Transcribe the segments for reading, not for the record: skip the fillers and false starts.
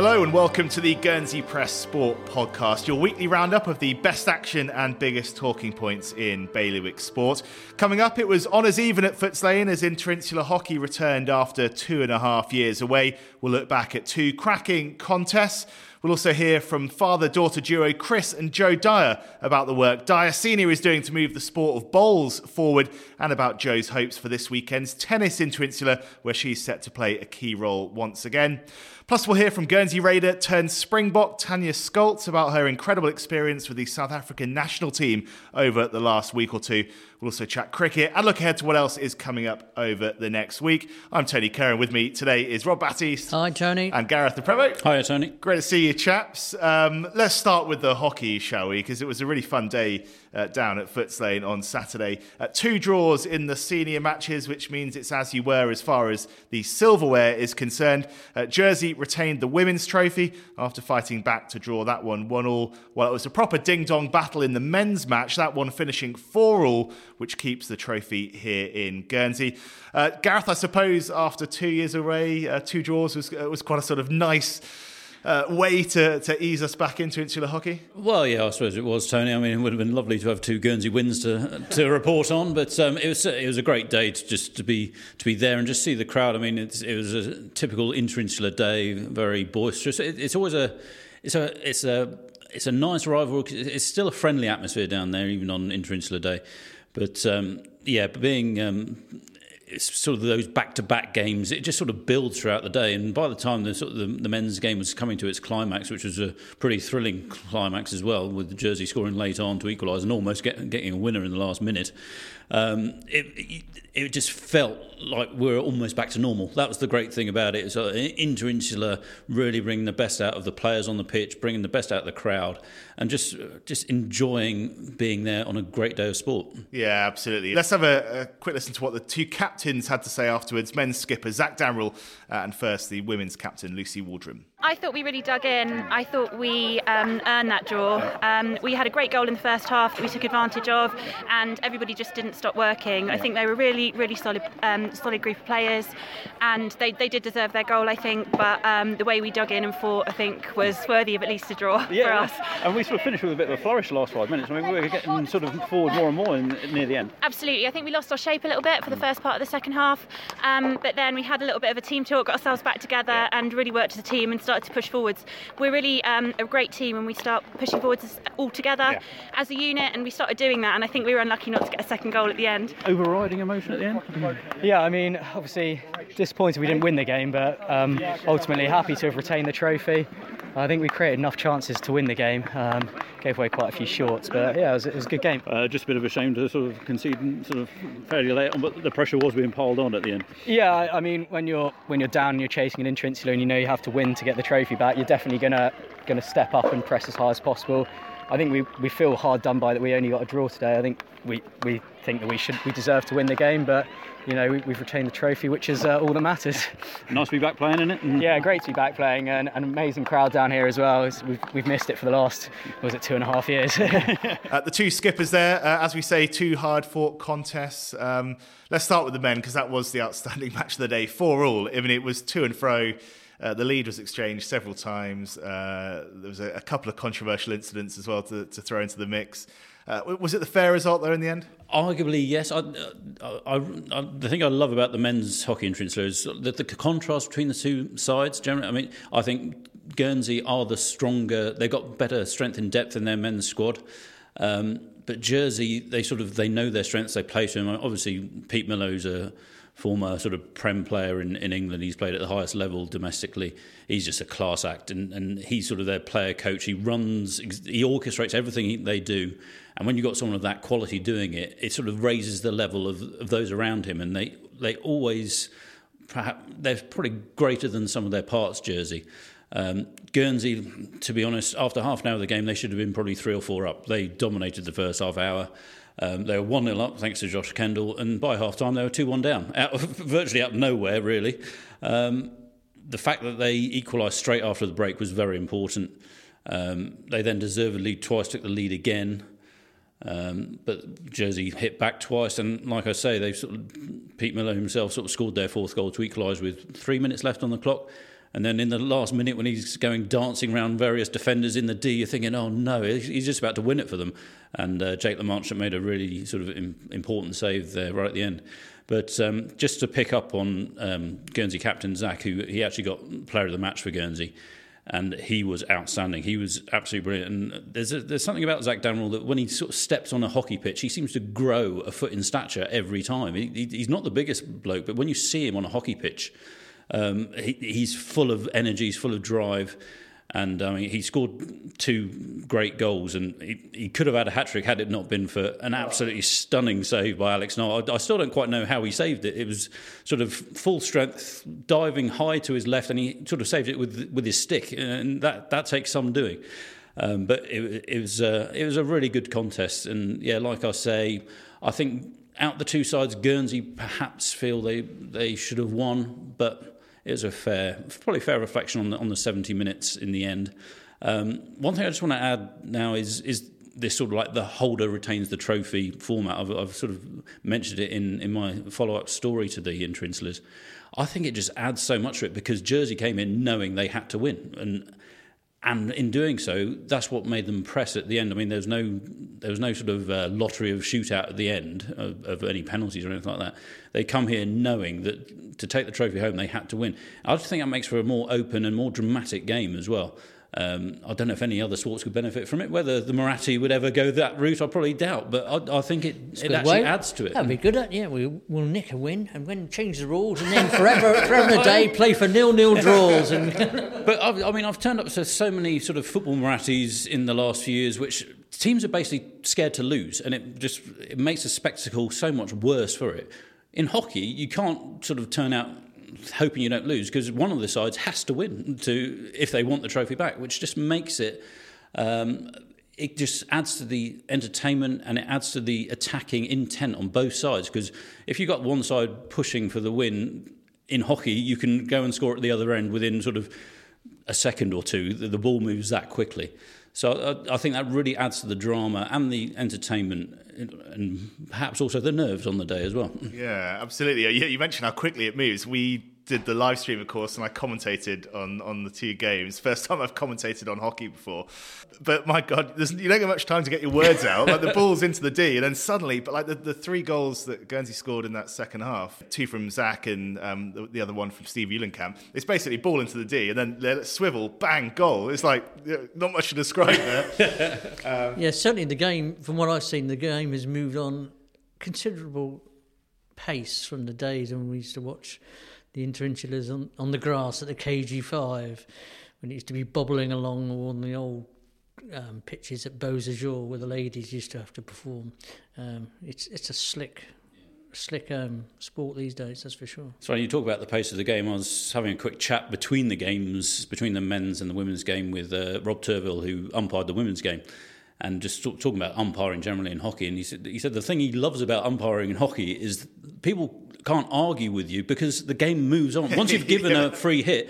Hello and welcome to the Guernsey Press Sport Podcast, your weekly roundup of the best action and biggest talking points in bailiwick sport. Coming up, it was honours even at Footslane as Interinsular Hockey returned after 2.5 years away. We'll look back at two cracking contests. We'll also hear from father-daughter duo Chris and Joe Dyer about the work Dyer Senior is doing to move the sport of bowls forward and about Joe's hopes for this weekend's tennis Interinsular, where she's set to play a key role once again. Plus, we'll hear from Guernsey Raider turned Springbok Tanya Skoltz about her incredible experience with the South African national team over the last week or two. We'll also chat cricket and look ahead to what else is coming up over the next week. I'm Tony Curran. With me today is Rob Battiste. Hi, Tony. And Gareth the Prevost. Hiya, Tony. Great to see you, chaps. Let's start with the hockey, shall we? Because it was a really fun day down at Footslane on Saturday. Two draws in the senior matches, which means it's as you were as far as the silverware is concerned. Jersey retained the women's trophy after fighting back to draw that 1-1. Well, it was a proper ding-dong battle in the men's match, that one finishing 4-4. Which keeps the trophy here in Guernsey. Gareth, I suppose after 2 years away, two draws was quite a sort of nice way to ease us back into insular hockey. Well, yeah, I suppose it was, Tony. I mean, it would have been lovely to have two Guernsey wins to report on, but it was a great day to be there and just see the crowd. I mean, it was a typical interinsular day, very boisterous. It's a nice rivalry. It's still a friendly atmosphere down there, even on Interinsular Day. But it's sort of those back-to-back games, it just sort of builds throughout the day. And by the time the men's game was coming to its climax, which was a pretty thrilling climax as well, with Jersey scoring late on to equalise and almost getting a winner in the last minute, it just felt like we were almost back to normal. That was the great thing about it. So Interinsular really bringing the best out of the players on the pitch, bringing the best out of the crowd, and just enjoying being there on a great day of sport. Yeah, absolutely. Let's have a quick listen to what the two captains had to say afterwards. Men's skipper Zach Damrell and first the women's captain Lucy Wardrum. I thought we really dug in. I thought we earned that draw. We had a great goal in the first half that we took advantage of, and everybody just didn't stop working. I think they were really, really solid group of players, and they did deserve their goal, I think, but the way we dug in and fought, I think, was worthy of at least a draw for us. And we sort of finished with a bit of a flourish the last 5 minutes. I mean, we were getting sort of forward more and more near the end. Absolutely. I think we lost our shape a little bit for the first part of the second half, but then we had a little bit of a team talk, got ourselves back together and really worked as a team and started to push forwards. We're really a great team when we start pushing forwards all together as a unit, and we started doing that, and I think we were unlucky not to get a second goal at the end. Overriding emotion at the end? Yeah, I mean, obviously disappointed we didn't win the game, but ultimately happy to have retained the trophy. I think we created enough chances to win the game, gave away quite a few shorts, but yeah, it was a good game. Just a bit of a shame to sort of concede sort of fairly late on, but the pressure was being piled on at the end. Yeah, I mean, when you're down and you're chasing an Interinsular and you know you have to win to get the trophy back, you're definitely gonna step up and press as high as possible. I think we feel hard done by that we only got a draw today. I think we think that we deserve to win the game, but you know we've retained the trophy, which is all that matters. Nice to be back playing, isn't it? Yeah, great to be back playing, and an amazing crowd down here as well. We've missed it for the last 2.5 years. The two skippers there, as we say, two hard-fought contests. Let's start with the men, because that was the outstanding match of the day, 4-4. I mean, it was to and fro. The lead was exchanged several times. There was a couple of controversial incidents as well to throw into the mix. Was it the fair result, though, in the end? Arguably, yes. The thing I love about the men's hockey Interinsular is that the contrast between the two sides. Generally, I mean, I think Guernsey are the stronger. They've got better strength and depth in their men's squad. But Jersey, they know their strengths. They play to them. Obviously, Pete Millow's a former sort of Prem player in England. He's played at the highest level domestically. He's just a class act, and he's sort of their player coach. He runs, he orchestrates everything they do, and when you've got someone of that quality doing it, it sort of raises the level of those around him, and they always, perhaps, they're probably greater than some of their parts, Jersey. Guernsey, to be honest, after half an hour of the game, they should have been probably 3 or 4 up. They dominated the first half hour. They were 1-0 up, thanks to Josh Kendall, and by half-time they were 2-1 down, virtually out of nowhere, really. The fact that they equalised straight after the break was very important. They then deservedly twice took the lead again, but Jersey hit back twice, and like I say, Pete Millow himself sort of scored their fourth goal to equalise with 3 minutes left on the clock. And then in the last minute when he's going dancing around various defenders in the D, you're thinking, oh no, he's just about to win it for them. And Jake LaMarcha made a really sort of important save there right at the end. But just to pick up on Guernsey captain Zach, who he actually got player of the match for Guernsey. And he was outstanding. He was absolutely brilliant. And there's something about Zach Damrell that when he sort of steps on a hockey pitch, he seems to grow a foot in stature every time. He's not the biggest bloke, but when you see him on a hockey pitch, he's full of energy, he's full of drive. And I mean, he scored two great goals, and he could have had a hat-trick had it not been for an absolutely stunning save by Alex Noll. I still don't quite know how he saved it. It was sort of full strength, diving high to his left, and he sort of saved it with his stick, and that takes some doing. But it was a really good contest, and yeah, like I say, I think out the two sides, Guernsey perhaps feel they should have won, but it was probably fair reflection on the 70 minutes in the end. One thing I just want to add now is this sort of like the holder retains the trophy format. I've sort of mentioned it in my follow-up story to the Interinsulars. I think it just adds so much to it because Jersey came in knowing they had to win. And in doing so, that's what made them press at the end. I mean, there was no sort of lottery of shootout at the end of any penalties or anything like that. They come here knowing that to take the trophy home, they had to win. I just think that makes for a more open and more dramatic game as well. I don't know if any other sports could benefit from it. Whether the Moratti would ever go that route, I probably doubt. But I think it actually adds to it. That'd be good. Yeah, we'll nick a win and win, change the rules, and then forever and a day play for 0-0 draws. And but I've turned up to so many sort of football Morattis in the last few years, which teams are basically scared to lose, and it makes the spectacle so much worse for it. In hockey, you can't sort of turn out hoping you don't lose, because one of the sides has to win if they want the trophy back, which just makes it it just adds to the entertainment, and it adds to the attacking intent on both sides, because if you've got one side pushing for the win in hockey, you can go and score at the other end within sort of a second or two. The ball moves that quickly. So I think that really adds to the drama and the entertainment, and perhaps also the nerves on the day as well. Yeah, absolutely. Yeah, you mentioned how quickly it moves. We did the live stream, of course, and I commentated on the two games. First time I've commentated on hockey before. But my God, you don't get much time to get your words out. Like the ball's into the D, and then suddenly, but like the three goals that Guernsey scored in that second half, two from Zach and the other one from Steve Uhlenkamp, it's basically ball into the D, and then swivel, bang, goal. It's like, not much to describe there. Yeah, certainly the game, from what I've seen, the game has moved on considerable pace from the days when we used to watch the Interinsulars on the grass at the KG5, when it used to be bobbling along on the old pitches at Beaujolais where the ladies used to have to perform. It's a slick sport these days, that's for sure. So when you talk about the pace of the game, I was having a quick chat between the games, between the men's and the women's game, with Rob Turville, who umpired the women's game, and just talking about umpiring generally in hockey. And he said the thing he loves about umpiring in hockey is people can't argue with you because the game moves on. Once you've given a free hit,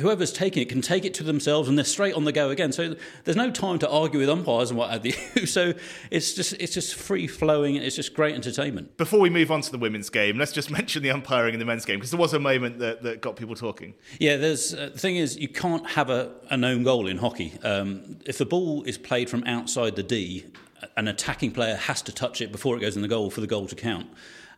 whoever's taking it can take it to themselves, and they're straight on the go again. So there's no time to argue with umpires and what have you. So it's just free flowing, and it's just great entertainment. Before we move on to the women's game, let's just mention the umpiring in the men's game, because there was a moment that got people talking. Yeah, the thing is, you can't have an own goal in hockey. If the ball is played from outside the D, an attacking player has to touch it before it goes in the goal for the goal to count.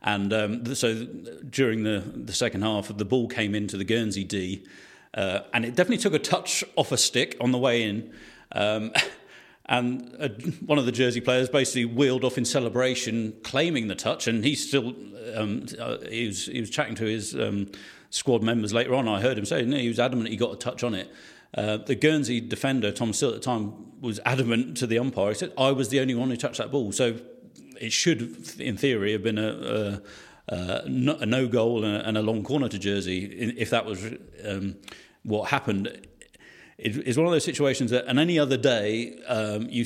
And so during the second half, the ball came into the Guernsey D, and it definitely took a touch off a stick on the way in. And one of the Jersey players basically wheeled off in celebration, claiming the touch. And he's still he was chatting to his squad members later on. I heard him say, no, he was adamant he got a touch on it. The Guernsey defender, Tom Still, at the time was adamant to the umpire. He said, I was the only one who touched that ball. So it should, in theory, have been a no goal and a long corner to Jersey if that was what happened. It's one of those situations that on any other day, you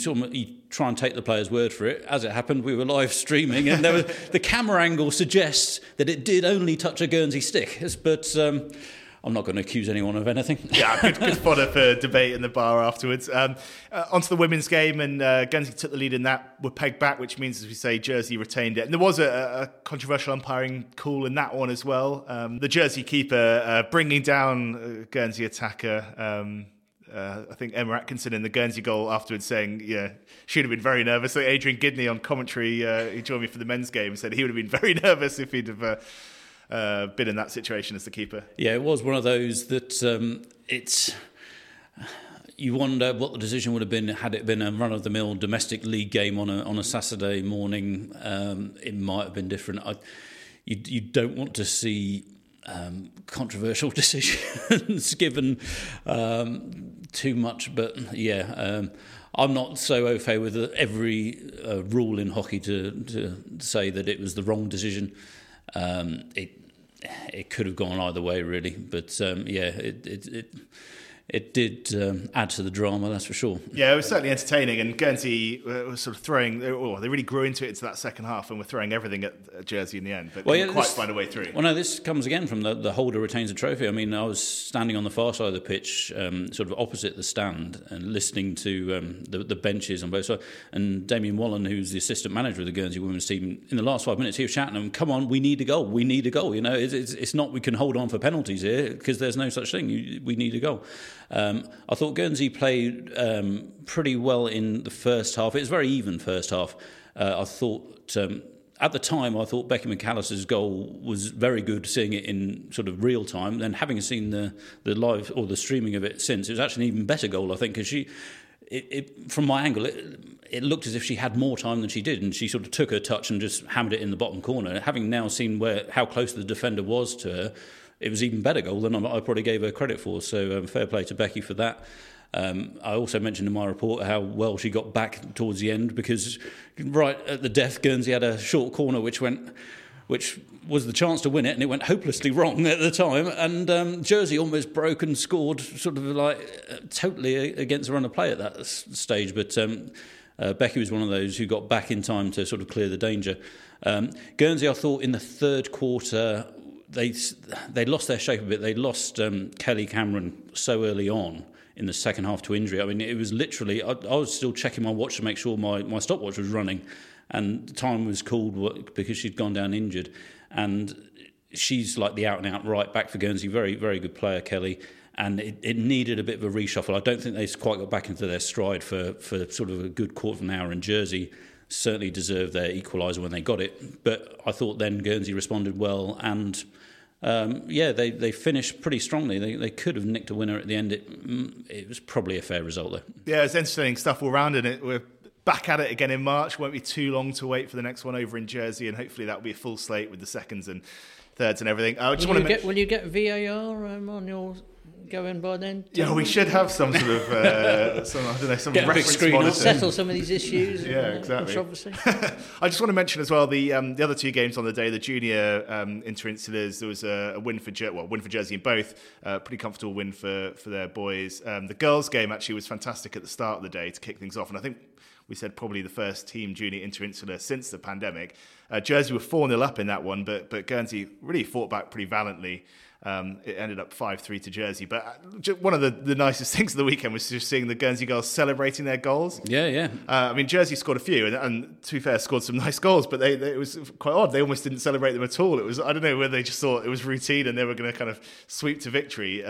try and take the player's word for it. As it happened, we were live streaming, and the camera angle suggests that it did only touch a Guernsey stick. But I'm not going to accuse anyone of anything. Yeah, good fodder for debate in the bar afterwards. Onto the women's game, and Guernsey took the lead in that, were pegged back, which means, as we say, Jersey retained it. And there was a controversial umpiring call in that one as well. The Jersey keeper bringing down Guernsey attacker, I think Emma Atkinson in the Guernsey goal afterwards, saying, yeah, she would have been very nervous. Like Adrian Gidney on commentary, who joined me for the men's game, said he would have been very nervous if he'd have been in that situation as the keeper. Yeah, it was one of those that you wonder what the decision would have been had it been a run-of-the-mill domestic league game on a Saturday morning. It might have been different. You don't want to see controversial decisions given too much, but yeah, I'm not so au fait with every rule in hockey to say that it was the wrong decision. It could have gone either way, really, but it did add to the drama, that's for sure. Yeah, it was certainly entertaining, and Guernsey was sort of they really grew into that second half and were throwing everything at Jersey in the end, but couldn't quite find a way through. Well, no, this comes again from the holder retains a trophy. I mean, I was standing on the far side of the pitch, sort of opposite the stand, and listening to the benches on both sides, and Damien Wallen, who's the assistant manager of the Guernsey women's team, in the last 5 minutes, he was shouting them, come on, we need a goal, you know, it's not we can hold on for penalties here, because there's no such thing, we need a goal. I thought Guernsey played pretty well in the first half. It was a very even first half. I thought at the time I thought Becky McAllister's goal was very good, seeing it in sort of real time. Then having seen the live or the streaming of it since, it was actually an even better goal, I think, because from my angle, it looked as if she had more time than she did, and she sort of took her touch and just hammered it in the bottom corner. Having now seen how close the defender was to her, it was even better goal than I probably gave her credit for. So fair play to Becky for that. I also mentioned in my report how well she got back towards the end, because right at the death, Guernsey had a short corner which was the chance to win it, and it went hopelessly wrong at the time. And Jersey almost broke and scored sort of like totally against the run of play at that stage. But Becky was one of those who got back in time to sort of clear the danger. Guernsey, I thought, in the third quarter, They lost their shape a bit. They lost Kelly Cameron so early on in the second half to injury. I mean, it was literally, I was still checking my watch to make sure my stopwatch was running, and time was called because she'd gone down injured. And she's like the out-and-out right back for Guernsey. Very, very good player, Kelly. And it needed a bit of a reshuffle. I don't think they quite got back into their stride for sort of a good quarter of an hour in Jersey. Certainly deserved their equaliser when they got it, but I thought then Guernsey responded well, and they finished pretty strongly. They could have nicked a winner at the end. It was probably a fair result though. Yeah, it's interesting stuff all round, and we're back at it again in March. Won't be too long to wait for the next one over in Jersey, and hopefully that will be a full slate with the seconds and thirds and everything. I just will you get VAR on your going by then? Yeah, we should have some sort of some reference monitor. Settle some of these issues. Yeah, exactly. I just want to mention as well the other two games on the day, the junior interinsulars. There was a win for Jersey in both, pretty comfortable win for their boys. The girls' game actually was fantastic at the start of the day to kick things off, and I think we said probably the first team junior interinsular since the pandemic. Jersey were 4-0 up in that one, but Guernsey really fought back pretty valiantly. It ended up 5-3 to Jersey. But one of the nicest things of the weekend was just seeing the Guernsey girls celebrating their goals. Yeah, yeah. I mean, Jersey scored a few, and to be fair, scored some nice goals, but it was quite odd. They almost didn't celebrate them at all. It was, I don't know, whether they just thought it was routine and they were going to kind of sweep to victory.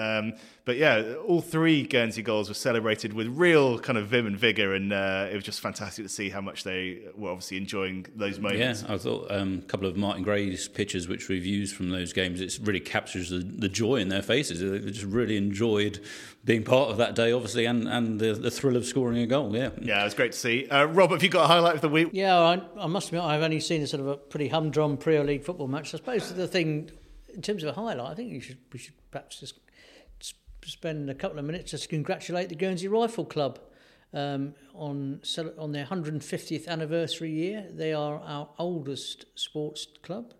But yeah, all three Guernsey goals were celebrated with real kind of vim and vigour, and it was just fantastic to see how much they were obviously enjoying those moments. Yeah, I thought a couple of Martin Gray's pictures, which we've used from those games, it really captures the joy in their faces. They just really enjoyed being part of that day, obviously, and the thrill of scoring a goal, yeah. Yeah, it was great to see. Rob, have you got a highlight of the week? Yeah, I must admit, I've only seen a sort of a pretty humdrum Premier League football match. I suppose the thing, in terms of a highlight, I think we should perhaps just spend a couple of minutes just to congratulate the Guernsey Rifle Club on their 150th anniversary year. They are our oldest sports club,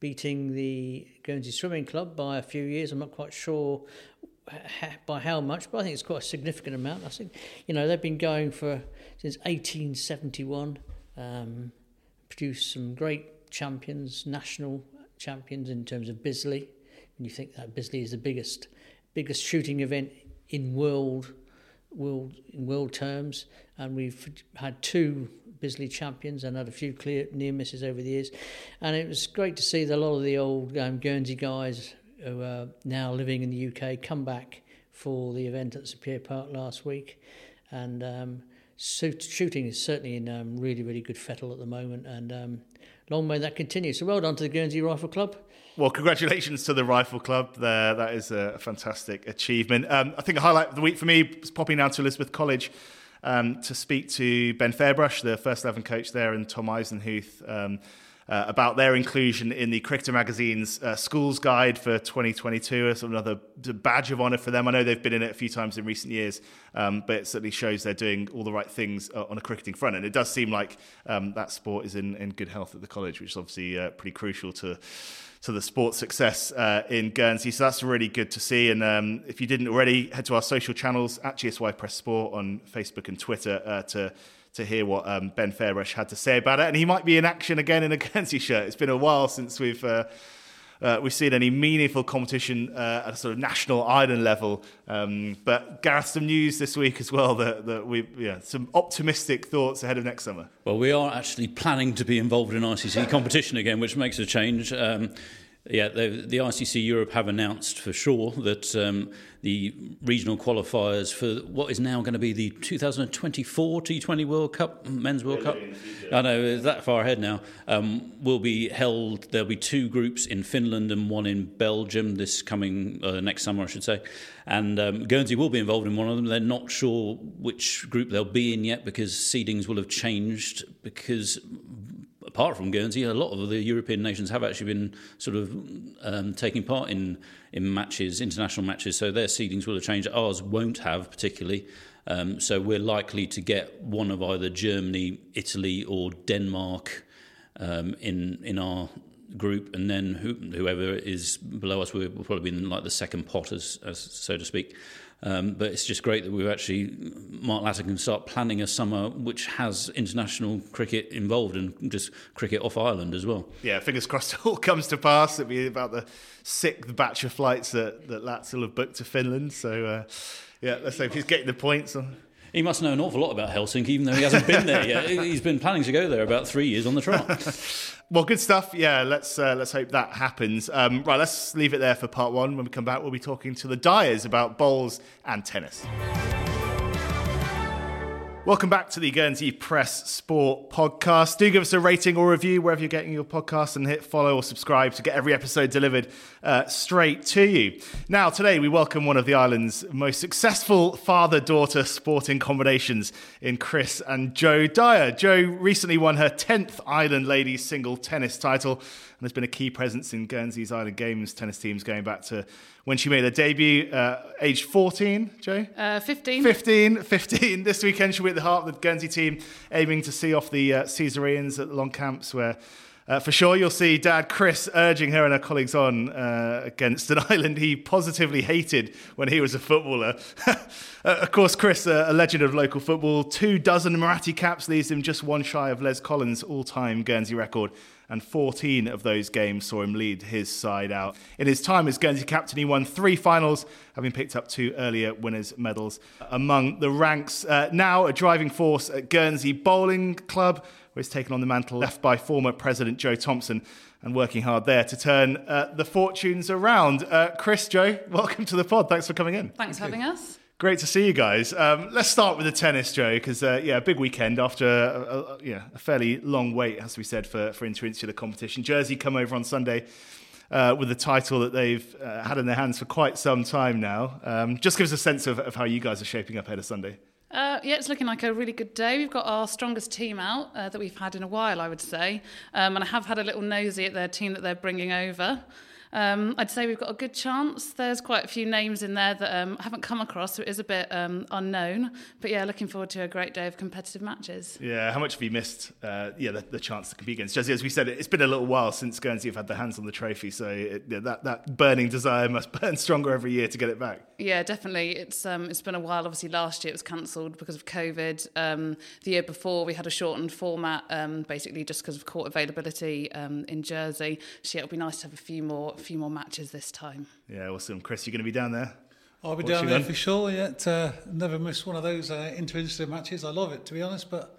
beating the Guernsey Swimming Club by a few years. I'm not quite sure by how much, but I think it's quite a significant amount. I think, you know, they've been going since 1871, produced some great champions, national champions in terms of Bisley, when you think that Bisley is the biggest shooting event in world terms, and we've had two Bisley champions and had a few near misses over the years, and it was great to see that a lot of the old Guernsey guys who are now living in the UK come back for the event at St Pierre Park last week. And so shooting is certainly in really, really good fettle at the moment, and long may that continue. So well done to the Guernsey Rifle Club. Well, congratulations to the Rifle Club there. That is a fantastic achievement. I think a highlight of the week for me was popping down to Elizabeth College to speak to Ben Fairbrush, the First 11 coach there, and Tom Eisenhuth about their inclusion in the Cricketer Magazine's Schools Guide for 2022, as another badge of honour for them. I know they've been in it a few times in recent years, but it certainly shows they're doing all the right things on a cricketing front. And it does seem like that sport is in good health at the college, which is obviously pretty crucial to the sports success in Guernsey. So that's really good to see. And if you didn't already, head to our social channels at GSY Press Sport on Facebook and Twitter to hear what Ben Fairbrush had to say about it. And he might be in action again in a Guernsey shirt. It's been a while since we've seen any meaningful competition at a sort of national island level. But Gareth, some news this week as well that some optimistic thoughts ahead of next summer. Well, we are actually planning to be involved in ICC competition again, which makes a change. The ICC Europe have announced for sure that the regional qualifiers for what is now going to be the 2024 T20 World Cup, Men's World Cup, I know, it's that far ahead now, will be held. There'll be two groups in Finland and one in Belgium this coming, next summer, I should say. And Guernsey will be involved in one of them. They're not sure which group they'll be in yet because seedings will have changed, because apart from Guernsey, a lot of the European nations have actually been sort of taking part in matches, international matches, so their seedings will have changed. Ours won't have, particularly. So we're likely to get one of either Germany, Italy or Denmark in our group, and then whoever is below us will probably be in like the second pot, as so to speak. But it's just great that we've actually, Mark Latta can start planning a summer which has international cricket involved and just cricket off Ireland as well. Yeah, fingers crossed it all comes to pass. It'll be about the 6th batch of flights that Latta will have booked to Finland. So, let's hope he's getting the points on. He must know an awful lot about Helsinki, even though he hasn't been there yet. He's been planning to go there about 3 years on the trot. Well, good stuff. Yeah, let's hope that happens. Right, let's leave it there for part one. When we come back, we'll be talking to the Dyers about bowls and tennis. Welcome back to the Guernsey Press Sport Podcast. Do give us a rating or review wherever you're getting your podcast, and hit follow or subscribe to get every episode delivered straight to you. Now, today we welcome one of the island's most successful father-daughter sporting combinations in Chris and Joe Dyer. Joe recently won her 10th Island Ladies Single Tennis title and has been a key presence in Guernsey's Island Games tennis teams going back to when she made her debut, aged 14, Joe? 15. This weekend she'll be at the heart of the Guernsey team, aiming to see off the Caesareans at the Long Camps, where for sure you'll see Dad Chris urging her and her colleagues on against an island he positively hated when he was a footballer. Of course, Chris, a legend of local football, 24 Marathi caps leaves him just one shy of Les Collins' all-time Guernsey record, and 14 of those games saw him lead his side out. In his time as Guernsey captain, he won 3 finals, having picked up 2 earlier winners' medals among the ranks. Now a driving force at Guernsey Bowling Club, where he's taken on the mantle left by former president Joe Thompson, and working hard there to turn the fortunes around. Chris, Joe, welcome to the pod. Thanks for coming in. Thanks for having us. Great to see you guys. Let's start with the tennis, Joe, because a big weekend after a fairly long wait, has to be said, for interinsular competition. Jersey come over on Sunday with the title that they've had in their hands for quite some time now. Just give us a sense of how you guys are shaping up ahead of Sunday. It's looking like a really good day. We've got our strongest team out that we've had in a while, I would say, and I have had a little nosy at their team that they're bringing over. I'd say we've got a good chance. There's quite a few names in there that I haven't come across, so it is a bit unknown. But yeah, looking forward to a great day of competitive matches. Yeah, how much have you missed the chance to compete against Jersey? As we said, it's been a little while since Guernsey have had their hands on the trophy, so that burning desire must burn stronger every year to get it back. Yeah, definitely. It's been a while. Obviously, last year it was cancelled because of COVID. The year before, we had a shortened format, basically just because of court availability in Jersey. So yeah, it'll be nice to have a few more got a few more matches this time. Yeah, awesome. Chris, you're going to be down there? I'll be down there for sure. Yeah, never miss one of those interinsular matches. I love it, to be honest, but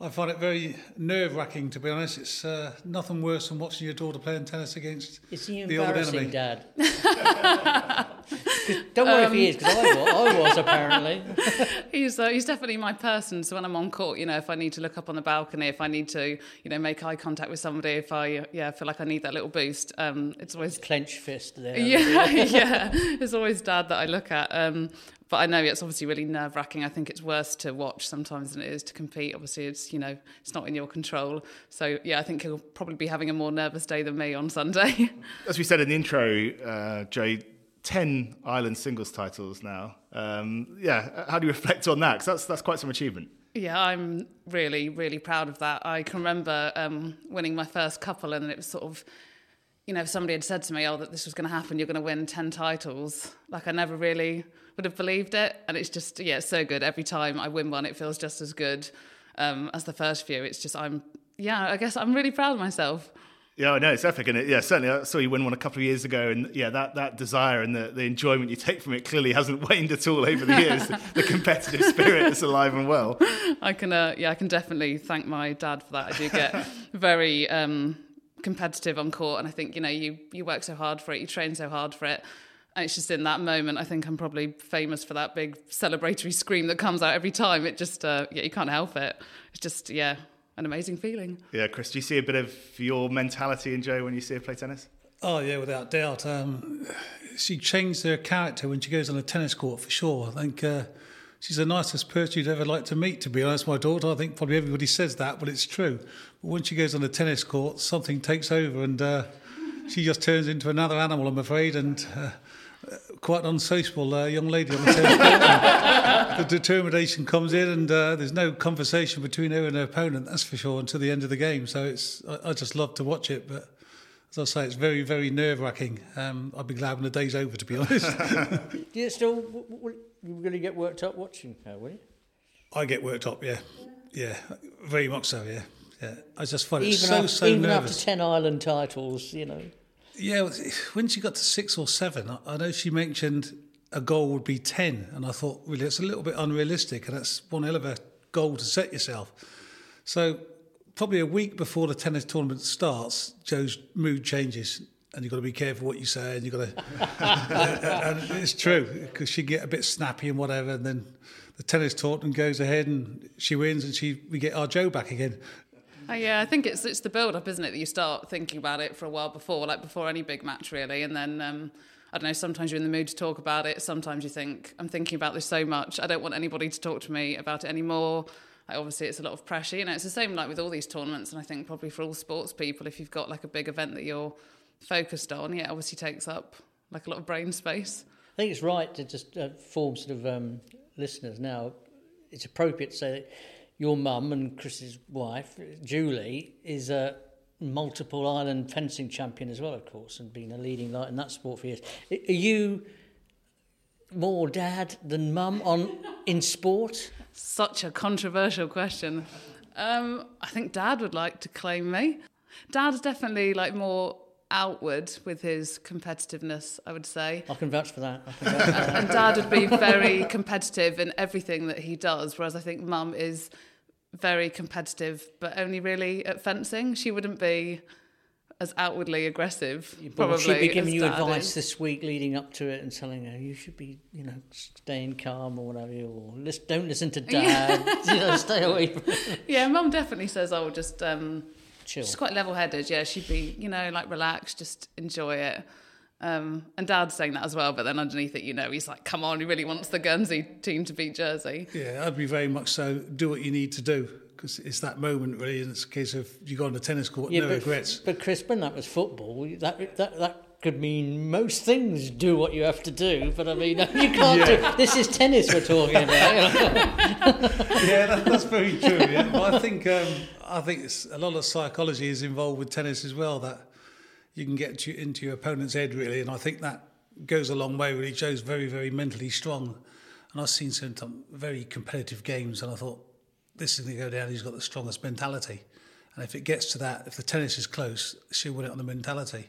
I find it very nerve-wracking, to be honest. It's nothing worse than watching your daughter playing tennis against the old enemy. Dad. Don't worry if he is, because I was apparently. He's definitely my person. So when I'm on court, if I need to look up on the balcony, if I need to, make eye contact with somebody, if I feel like I need that little boost, it's always clenched fist there. Yeah, yeah. It's always Dad that I look at. But I know it's obviously really nerve-wracking. I think it's worse to watch sometimes than it is to compete. Obviously, it's it's not in your control. So, yeah, I think he'll probably be having a more nervous day than me on Sunday. As we said in the intro, Joe, 10 Ireland singles titles now. How do you reflect on that? Because that's quite some achievement. Yeah, I'm really, really proud of that. I can remember winning my first couple, and it was sort of, if somebody had said to me, that this was going to happen, you're going to win 10 titles, I never really would have believed it. And it's just, it's so good. Every time I win one, it feels just as good as the first few. It's just, I guess I'm really proud of myself. Yeah, I know, it's epic, and certainly I saw you win one a couple of years ago, and that desire and the enjoyment you take from it clearly hasn't waned at all over the years. The competitive spirit is alive and well. I can definitely thank my dad for that. I do get very competitive on court, and I think, you work so hard for it, you train so hard for it. And it's just in that moment, I think I'm probably famous for that big celebratory scream that comes out every time. It just, you can't help it. It's just, an amazing feeling. Yeah, Chris, do you see a bit of your mentality in Joe when you see her play tennis? Oh, yeah, without doubt. She changed her character when she goes on a tennis court, for sure. I think she's the nicest person you'd ever like to meet, to be honest, my daughter. I think probably everybody says that, but it's true. But when she goes on a tennis court, something takes over, and she just turns into another animal, I'm afraid, and... quite an unsociable young lady on the tennis. The determination comes in, and there's no conversation between her and her opponent, that's for sure, until the end of the game. So I just love to watch it, but as I say, it's very, very nerve-wracking. I'd be glad when the day's over, to be honest. Do you still really get worked up watching her, will you? I get worked up, yeah. Yeah, very much so, yeah. Yeah. I just find it so nervous. Even after 10 Ireland titles, Yeah, when she got to 6 or 7, I know she mentioned a goal would be 10, and I thought, really, it's a little bit unrealistic, and that's one hell of a goal to set yourself. So probably a week before the tennis tournament starts, Joe's mood changes, and you've got to be careful what you say, and you've got to... and it's true, because she get a bit snappy and whatever, and then the tennis tournament goes ahead, and she wins, and we get our Joe back again. Oh, yeah, I think it's the build-up, isn't it, that you start thinking about it for a while before any big match, really. And then, I don't know, sometimes you're in the mood to talk about it. Sometimes you think, I'm thinking about this so much, I don't want anybody to talk to me about it anymore. Obviously, it's a lot of pressure. It's the same like with all these tournaments, and I think probably for all sports people, if you've got a big event that you're focused on, it obviously takes up a lot of brain space. I think it's right to just form sort of listeners now. It's appropriate to say that your mum and Chris's wife, Julie, is a multiple Ireland fencing champion as well, of course, and been a leading light in that sport for years. Are you more dad than mum in sport? Such a controversial question. I think Dad would like to claim me. Dad's definitely more outward with his competitiveness, I would say. I can vouch for that. And Dad would be very competitive in everything that he does, whereas I think Mum is very competitive, but only really at fencing. She wouldn't be as outwardly aggressive, probably. She'd be giving you advice this week leading up to it and telling her you should be, staying calm or whatever, or don't listen to Dad. Stay away from it. Yeah, Mum definitely says I will just... Chill. She's quite level-headed, yeah. She'd be, relaxed, just enjoy it. And Dad's saying that as well, but then underneath it, he's like, come on, he really wants the Guernsey team to beat Jersey. Yeah, I'd be very much so, do what you need to do, because it's that moment, really, and it's a case of you go on the tennis court, no regrets. But Chris, when that was football, that could mean most things, do what you have to do, but you can't do... This is tennis we're talking about. Yeah, that's very true, yeah. But I think it's a lot of psychology is involved with tennis as well, that you can get into your opponent's head, really, and I think that goes a long way, really. Joe's very, very mentally strong, and I've seen some very competitive games, and I thought, this is going to go down, he's got the strongest mentality. And if it gets to that, if the tennis is close, she'll win it on the mentality.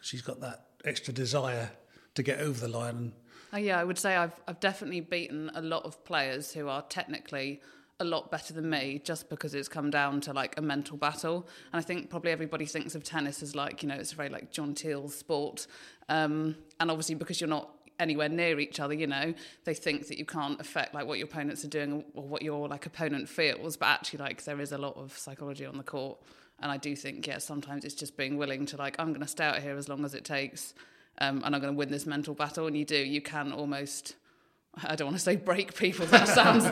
she's got that extra desire to get over the line. And I would say I've definitely beaten a lot of players who are technically a lot better than me, just because it's come down to like a mental battle. And I think probably everybody thinks of tennis as like, you know, it's a very like genteel sport, and obviously because you're not anywhere near each other, you know, they think that you can't affect like what your opponents are doing or what your like opponent feels, but actually like there is a lot of psychology on the court. And I do think, yeah, sometimes it's just being willing to like, I'm going to stay out here as long as it takes, and I'm going to win this mental battle. And you can almost, I don't want to say break people, that sounds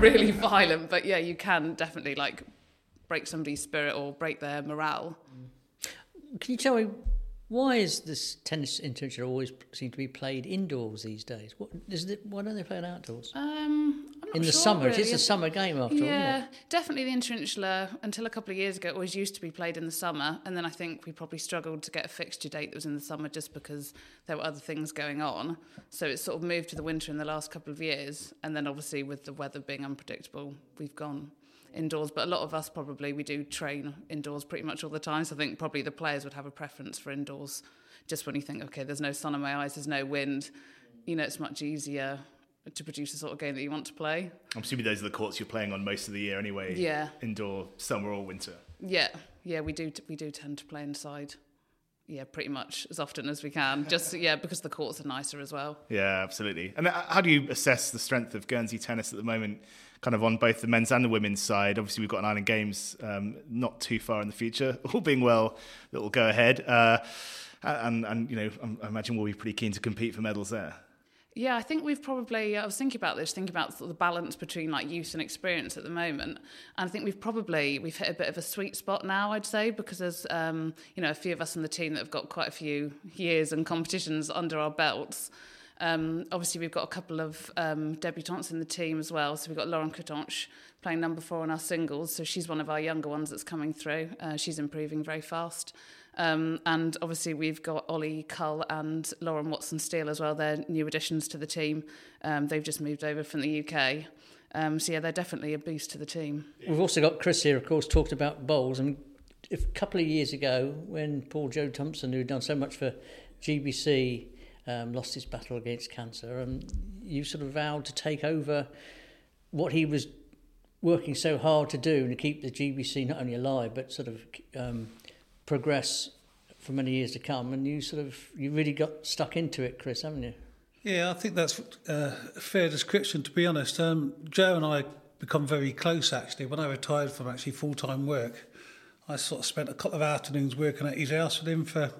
really violent, but yeah, you can definitely like break somebody's spirit or break their morale. Can you tell me, why is this tennis internship always seem to be played indoors these days? Why don't they play it outdoors? I'm not in the sure summer, really. It is a summer game after all. Yeah, definitely the Interinsular, until a couple of years ago, it always used to be played in the summer, and then I think we probably struggled to get a fixture date that was in the summer just because there were other things going on. So it's sort of moved to the winter in the last couple of years, and then obviously with the weather being unpredictable, we've gone indoors, but a lot of us probably, we do train indoors pretty much all the time, so I think probably the players would have a preference for indoors, just when you think, okay, there's no sun on my eyes, there's no wind, you know, it's much easier to produce the sort of game that you want to play. I'm assuming those are the courts you're playing on most of the year anyway. Yeah. Indoor, summer or winter. Yeah, we do tend to play inside. Yeah, pretty much as often as we can. Just, yeah, because the courts are nicer as well. Yeah, absolutely. And how do you assess the strength of Guernsey tennis at the moment, kind of on both the men's and the women's side? Obviously, we've got an Island Games not too far in the future. All being well, that will go ahead. And you know, I imagine we'll be pretty keen to compete for medals there. Yeah, I think we've probably, I was thinking about this, thinking about sort of the balance between like youth and experience at the moment. And I think we've hit a bit of a sweet spot now, I'd say, because there's, you know, a few of us on the team that have got quite a few years and competitions under our belts. Obviously, we've got a couple of debutantes in the team as well. So we've got Lauren Coutanche playing number 4 on our singles. So she's one of our younger ones that's coming through. She's improving very fast. And obviously we've got Ollie Cull and Lauren Watson-Steele as well. They're new additions to the team. They've just moved over from the UK. So, yeah, they're definitely a boost to the team. We've also got Chris here, of course, talked about bowls. And a couple of years ago, when Paul Joe Thompson, who'd done so much for GBC, lost his battle against cancer, and you sort of vowed to take over what he was working so hard to do and to keep the GBC not only alive but sort of... progress for many years to come, and you really got stuck into it, Chris, haven't you? Yeah, I think that's a fair description, to be honest. Joe and I become very close, actually. When I retired from actually full-time work, I sort of spent a couple of afternoons working at his house with him for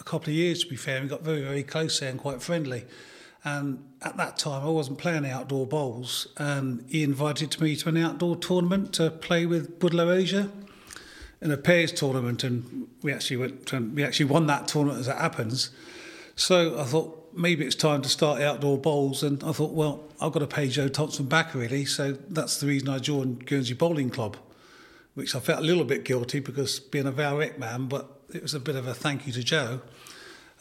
a couple of years, to be fair. We got very, very close there and quite friendly. And at that time, I wasn't playing the outdoor bowls, and he invited me to an outdoor tournament to play with Guernsey Raider in a pairs tournament, and we actually won that tournament as it happens. So I thought maybe it's time to start the outdoor bowls, and I thought, well, I've got to pay Joe Thompson back really, so that's the reason I joined Guernsey Bowling Club, which I felt a little bit guilty because being a Vale Rec man, but it was a bit of a thank you to Joe.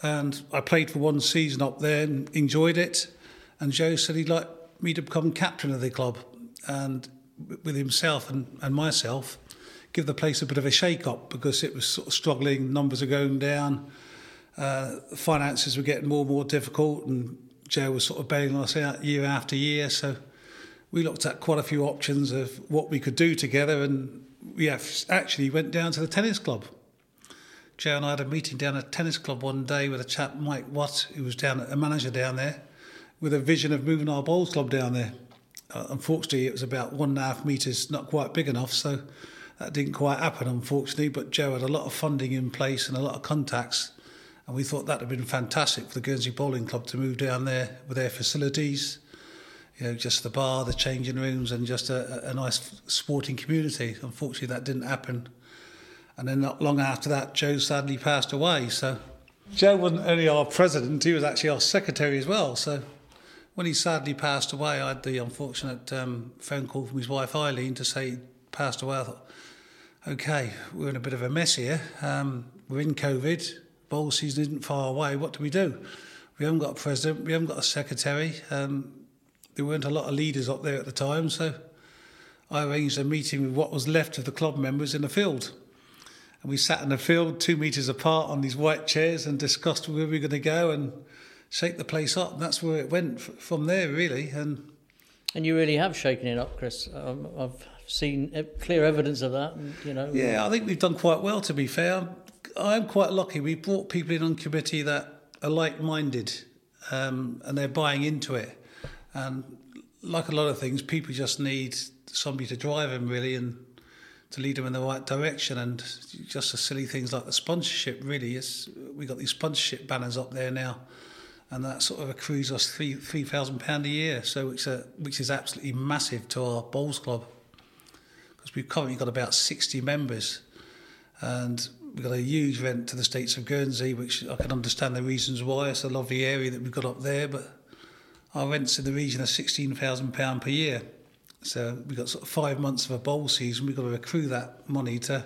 And I played for one season up there and enjoyed it, and Joe said he'd like me to become captain of the club, and with himself and myself, give the place a bit of a shake-up because it was sort of struggling, numbers are going down, finances were getting more and more difficult, and Joe was sort of bailing us out year after year. So we looked at quite a few options of what we could do together, and we actually went down to the tennis club. Joe and I had a meeting down at a tennis club one day with a chap, Mike Watt, who was a manager down there, with a vision of moving our bowls club down there. Unfortunately, it was about 1.5 metres, not quite big enough, so... that didn't quite happen, unfortunately, but Joe had a lot of funding in place and a lot of contacts, and we thought that would have been fantastic for the Guernsey Bowling Club to move down there with their facilities, you know, just the bar, the changing rooms, and just a nice sporting community. Unfortunately, that didn't happen. And then not long after that, Joe sadly passed away. So Joe wasn't only our president, he was actually our secretary as well. So when he sadly passed away, I had the unfortunate phone call from his wife, Eileen, to say he passed away. I thought, OK, we're in a bit of a mess here. We're in COVID. Bowl season isn't far away. What do? We haven't got a president. We haven't got a secretary. There weren't a lot of leaders up there at the time, so I arranged a meeting with what was left of the club members in the field. And we sat in the field 2 metres apart on these white chairs and discussed where we were going to go and shake the place up. And that's where it went from there, really. And you really have shaken it up, Chris. I've seen clear evidence of that. And, you know. Yeah, I think we've done quite well, to be fair. I'm quite lucky. We brought people in on committee that are like-minded and they're buying into it. And like a lot of things, people just need somebody to drive them, really, and to lead them in the right direction. And just the silly things like the sponsorship, really. We got these sponsorship banners up there now, and that sort of accrues us £3,000 a year, so which is absolutely massive to our bowls club, because we've currently got about 60 members, and we've got a huge rent to the States of Guernsey, which I can understand the reasons why. It's a lovely area that we've got up there, but our rents in the region are £16,000 per year. So we've got sort of 5 months of a bowl season. We've got to accrue that money to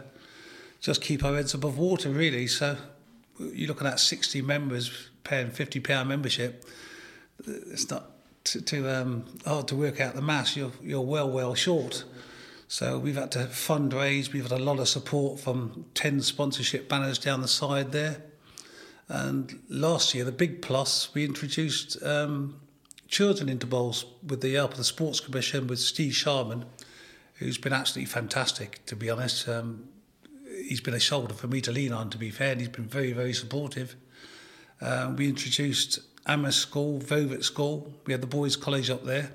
just keep our heads above water, really. So you're looking at 60 members paying £50 membership. It's not too hard to work out the maths. You're well short. So we've had to fundraise. We've had a lot of support from 10 sponsorship banners down the side there. And last year, the big plus, we introduced children into bowls with the help of the Sports Commission, with Steve Sharman, who's been absolutely fantastic, to be honest. He's been a shoulder for me to lean on, to be fair, and he's been very, very supportive. We introduced Amherst School, Vovert School. We had the boys' college up there.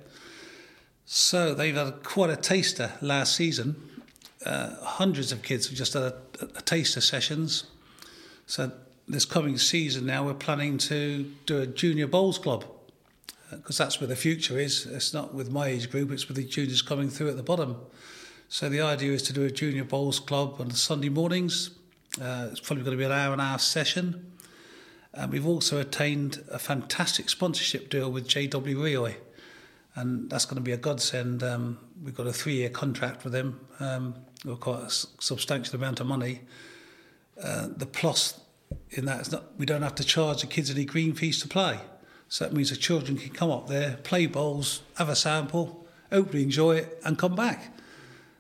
So they've had quite a taster last season. Hundreds of kids have just had a taster sessions. So this coming season now, we're planning to do a junior bowls club, because that's where the future is. It's not with my age group, it's with the juniors coming through at the bottom. So the idea is to do a junior bowls club on Sunday mornings. It's probably going to be an hour and a half session. And we've also attained a fantastic sponsorship deal with JW Rioy, and that's going to be a godsend. We've got a 3-year contract with them, with quite a substantial amount of money. The plus in that is we don't have to charge the kids any green fees to play. So that means the children can come up there, play bowls, have a sample, hopefully enjoy it, and come back.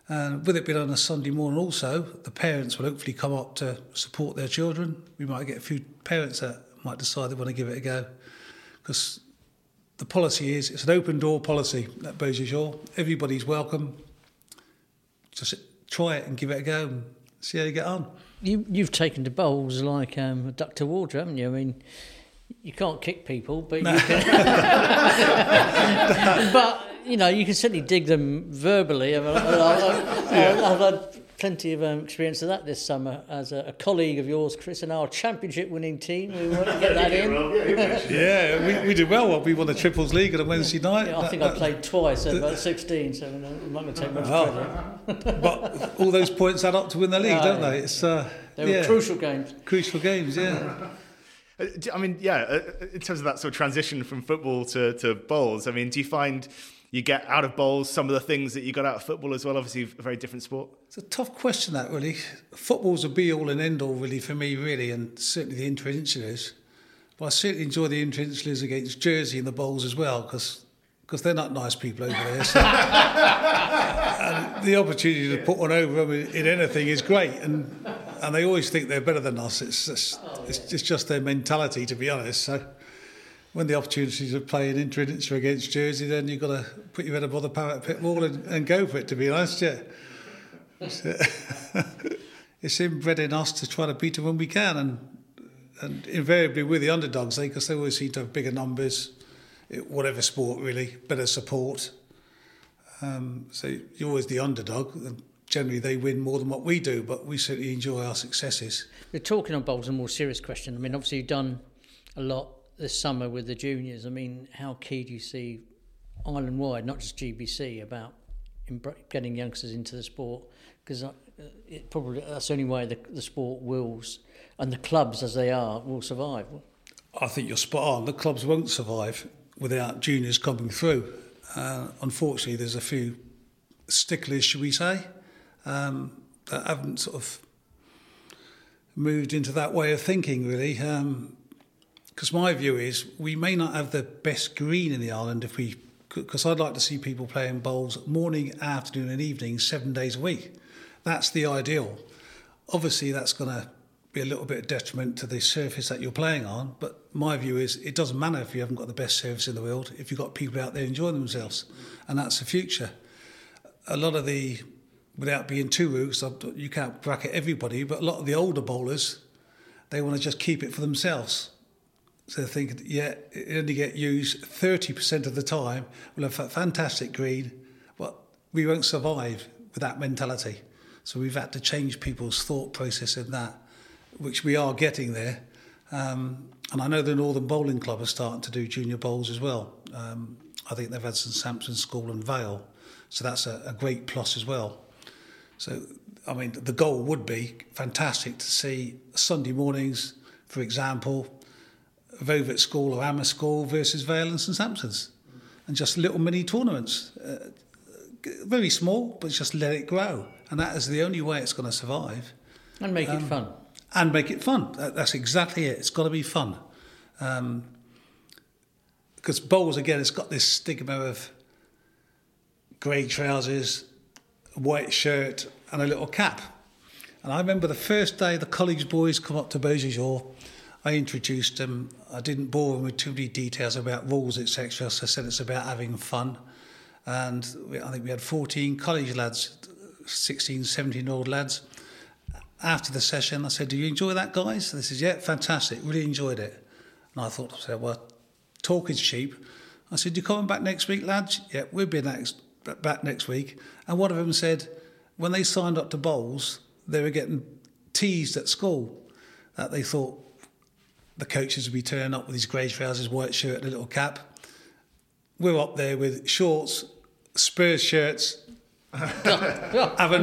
And with it being on a Sunday morning also, the parents will hopefully come up to support their children. We might get a few parents that might decide they want to give it a go. Because the policy is, it's an open door policy at Beaujolais. Everybody's welcome. Just try it and give it a go and see how you get on. You've taken to bowls like a duck to water, haven't you? I mean, you can't kick people, but no. You can. But you know, you can certainly dig them verbally. I've had plenty of experience of that this summer as a colleague of yours, Chris, and our championship-winning team. We want to get that in. We did well. We won the Triples League on a Wednesday night. Yeah, I played twice at about 16, so I'm not going to take much credit. But all those points add up to win the league, don't they? It's they were crucial games. Crucial games, yeah. I mean, yeah, in terms of that sort of transition from football to bowls, I mean, do you find you get out of bowls some of the things that you got out of football as well? Obviously, a very different sport. It's a tough question, that, really. Football's a be-all and end-all, really, for me, really, and certainly the interinsulars. But I certainly enjoy the interinsulars against Jersey and the bowls as well, because they're not nice people over there. So. And the opportunity to put one over them in anything is great, and they always think they're better than us. It's just their mentality, to be honest. So when the opportunities of playing Interinsular against Jersey, then you've got to put your head above the parapet pit wall and go for it, to be honest, yeah. It's inbred in us to try to beat them when we can, and invariably we're the underdogs, because they always seem to have bigger numbers, whatever sport, really, better support. So you're always the underdog, and generally they win more than what we do, but we certainly enjoy our successes. We're talking on bowls, a more serious question. I mean, obviously you've done a lot this summer with the juniors. I mean, how key do you see island-wide, not just GBC, about getting youngsters into the sport? Because that's the only way the sport will, and the clubs as they are, will survive. I think you're spot on. The clubs won't survive without juniors coming through. Unfortunately, there's a few sticklers, shall we say, that haven't sort of moved into that way of thinking, really. Because my view is we may not have the best green in the island because I'd like to see people playing bowls morning, afternoon and evening, 7 days a week. That's the ideal. Obviously, that's going to be a little bit of detriment to the surface that you're playing on, but my view is it doesn't matter if you haven't got the best surface in the world if you've got people out there enjoying themselves, and that's the future. A lot of the, without being too rude, you can't bracket everybody, but a lot of the older bowlers, they want to just keep it for themselves. So they're thinking, yeah, it only get used 30% of the time. We'll have a fantastic green, but we won't survive with that mentality. So we've had to change people's thought process in that, which we are getting there. And I know the Northern Bowling Club are starting to do junior bowls as well. I think they've had St Sampson's School and Vale. So that's a great plus as well. So, I mean, the goal would be fantastic to see Sunday mornings, for example, Vovert School or Amherst School versus Vale and St Sampson's, and just little mini tournaments, very small, but just let it grow, and that is the only way it's going to survive. And make it fun. And make it fun. That's exactly it. It's got to be fun, because bowls again, it's got this stigma of grey trousers, white shirt, and a little cap. And I remember the first day the college boys come up to Beaujolais. I introduced them. I didn't bore them with too many details about rules, etc. So I said it's about having fun. And I think we had 14 college lads, 16, 17-year-old lads. After the session, I said, do you enjoy that, guys? They said, yeah, fantastic, really enjoyed it. And I said, well, talk is cheap. I said, you coming back next week, lads? Yeah, we'll be back next week. And one of them said, when they signed up to bowls, they were getting teased at school that they thought, the coaches would be turning up with his grey trousers, white shirt and a little cap. We're up there with shorts, Spurs shirts, having fun.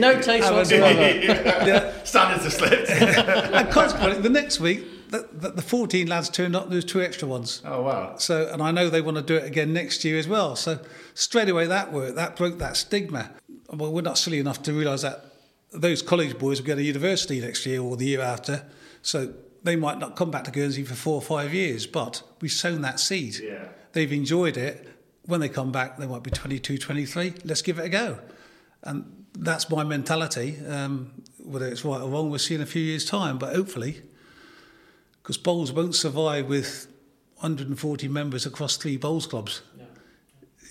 No taste whatsoever. Yeah. Standards have slipped. And consequently, the next week, the 14 lads turned up and there was 2 extra ones. Oh, wow. So, and I know they want to do it again next year as well. So straight away that broke that stigma. Well, we're not silly enough to realise that those college boys will go to university next year or the year after. So they might not come back to Guernsey for 4 or 5 years, but we've sown that seed. Yeah. They've enjoyed it. When they come back, they might be 22, 23. Let's give it a go. And that's my mentality. Whether it's right or wrong, we'll see in a few years' time. But hopefully, because bowls won't survive with 140 members across 3 bowls clubs. No.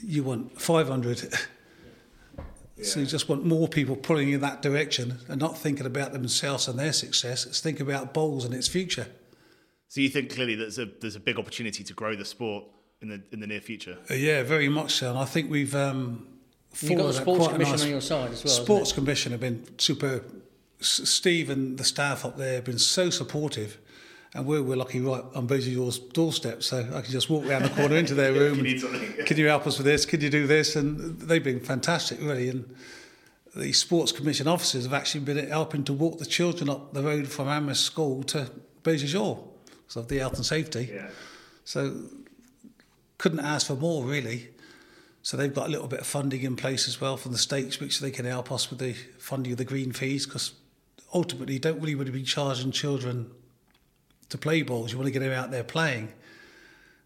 You want 500. Yeah. So you just want more people pulling in that direction and not thinking about themselves and their success. It's thinking about bowls and its future. So you think clearly there's a big opportunity to grow the sport in the near future? Yeah, very much so. And I think we've... You've got the sports commission on your side as well. Sports commission have been superb. Steve and the staff up there have been so supportive. And we're lucky right on both of your doorsteps, so I can just walk round the corner into their room. Can you help us with this? Can you do this? And they've been fantastic, really. And the Sports Commission officers have actually been helping to walk the children up the road from Amherst School to Beaujolais, so of the health and safety. Yeah. So couldn't ask for more, really. So they've got a little bit of funding in place as well from the states, which they can help us with the funding of the green fees, because ultimately you don't really want to be charging children to play balls. You want to get them out there playing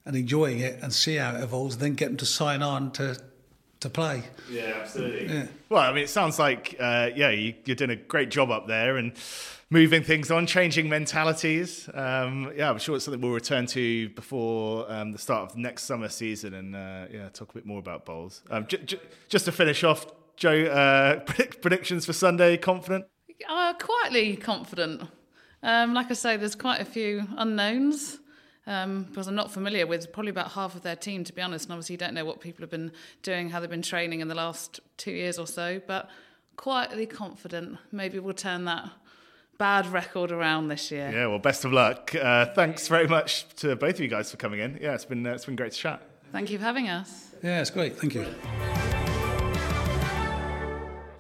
and enjoying it and see how it evolves, and then get them to sign on to play. Yeah, absolutely. Yeah. Well, I mean, it sounds like you're doing a great job up there and moving things on, changing mentalities. I'm sure it's something we'll return to before the start of next summer season and talk a bit more about bowls. Just to finish off, Joe, predictions for Sunday, confident? Quietly confident. Like I say, there's quite a few unknowns because I'm not familiar with probably about half of their team, to be honest. And obviously you don't know what people have been doing, how they've been training in the last 2 years or so. But quietly confident. Maybe we'll turn that bad record around this year. Yeah, well, best of luck. Thanks very much to both of you guys for coming in. Yeah, it's been great to chat. Thank you for having us. Yeah, it's great. Thank you.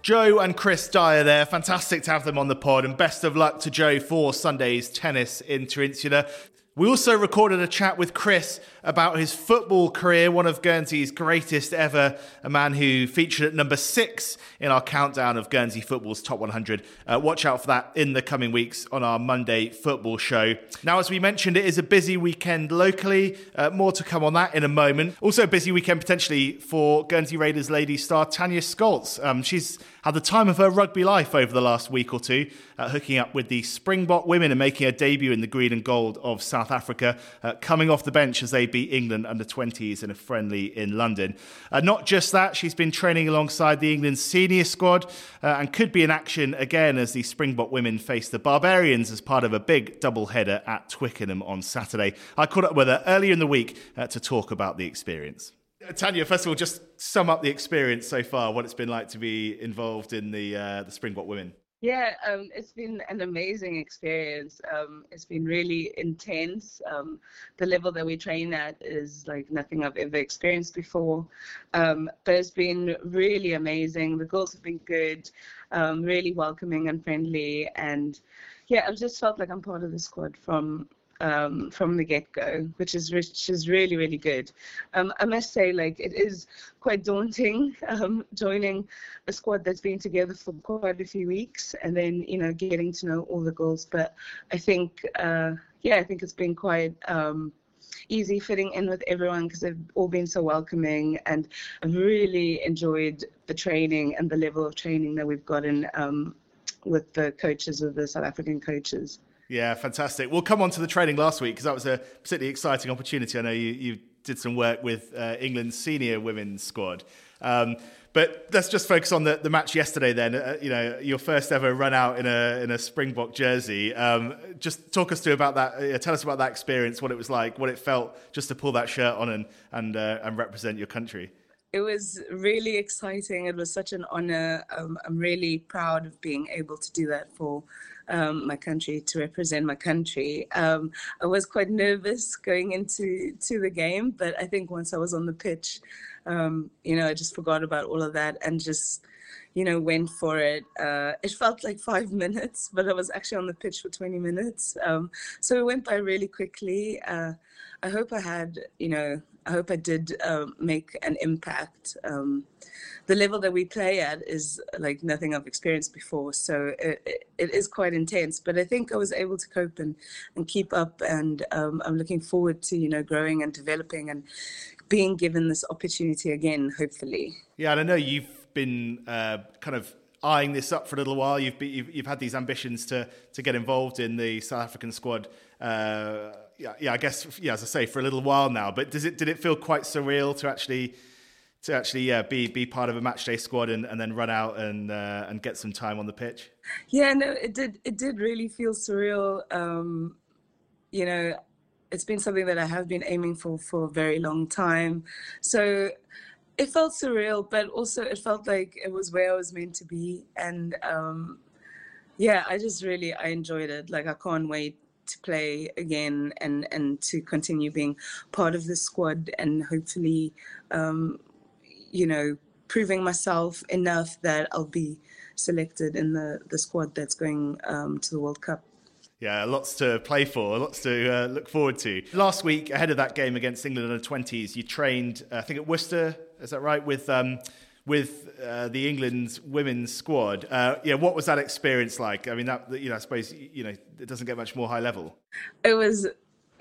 Joe and Chris Dyer there. Fantastic to have them on the pod, and best of luck to Joe for Sunday's tennis Interinsular. We also recorded a chat with Chris about his football career, one of Guernsey's greatest ever, a man who featured at number 6 in our countdown of Guernsey football's top 100. Watch out for that in the coming weeks on our Monday football show. Now, as we mentioned, it is a busy weekend locally. More to come on that in a moment. Also a busy weekend potentially for Guernsey Raiders lady star Tanya Skoltz. She's had the time of her rugby life over the last week or two, hooking up with the Springbok women and making her debut in the green and gold of South Africa, coming off the bench as they beat England under 20s in a friendly in London. Not just that, she's been training alongside the England senior squad and could be in action again as the Springbok women face the Barbarians as part of a big double header at Twickenham on Saturday. I caught up with her earlier in the week to talk about the experience. Tanya, first of all, just sum up the experience so far, what it's been like to be involved in the Springbok women. Yeah, it's been an amazing experience. It's been really intense. The level that we train at is like nothing I've ever experienced before. But it's been really amazing. The girls have been good, really welcoming and friendly. And yeah, I've just felt like I'm part of the squad from the get-go, which is really, really good. I must say, like, it is quite daunting joining a squad that's been together for quite a few weeks and then, you know, getting to know all the girls. But I think, I think it's been quite easy fitting in with everyone because they've all been so welcoming, and I've really enjoyed the training and the level of training that we've gotten with the coaches, with the South African coaches. Yeah, fantastic. We'll come on to the training last week because that was a particularly exciting opportunity. I know you did some work with England's senior women's squad. But let's just focus on the match yesterday then. You know, your first ever run out in a Springbok jersey. Just talk us through about that. Tell us about that experience, what it was like, what it felt just to pull that shirt on and represent your country. It was really exciting. It was such an honor. I'm really proud of being able to do that for my country, to represent my country. I was quite nervous going into the game, but I think once I was on the pitch, you know, I just forgot about all of that and just, you know, went for it. It felt like 5 minutes, but I was actually on the pitch for 20 minutes. So it went by really quickly. I hope I had, you know, I did make an impact. The level that we play at is like nothing I've experienced before. So it is quite intense, but I think I was able to cope and keep up. And I'm looking forward to, you know, growing and developing and being given this opportunity again, hopefully. Yeah, and I know you've been kind of eyeing this up for a little while. You've had these ambitions to get involved in the South African squad. I guess, as I say, for a little while now. But did it feel quite surreal to actually be part of a matchday squad and then run out and get some time on the pitch? Yeah, no, it did really feel surreal. You know, it's been something that I have been aiming for a very long time. So it felt surreal, but also it felt like it was where I was meant to be. And I enjoyed it. Like, I can't wait to play again and to continue being part of the squad and hopefully, you know, proving myself enough that I'll be selected in the squad that's going to the World Cup. Yeah, lots to play for, lots to look forward to. Last week, ahead of that game against England under 20s, you trained, I think at Worcester, is that right, with the England's women's squad. What was that experience like? I mean, that, you know, I suppose, you know, it doesn't get much more high level. It was,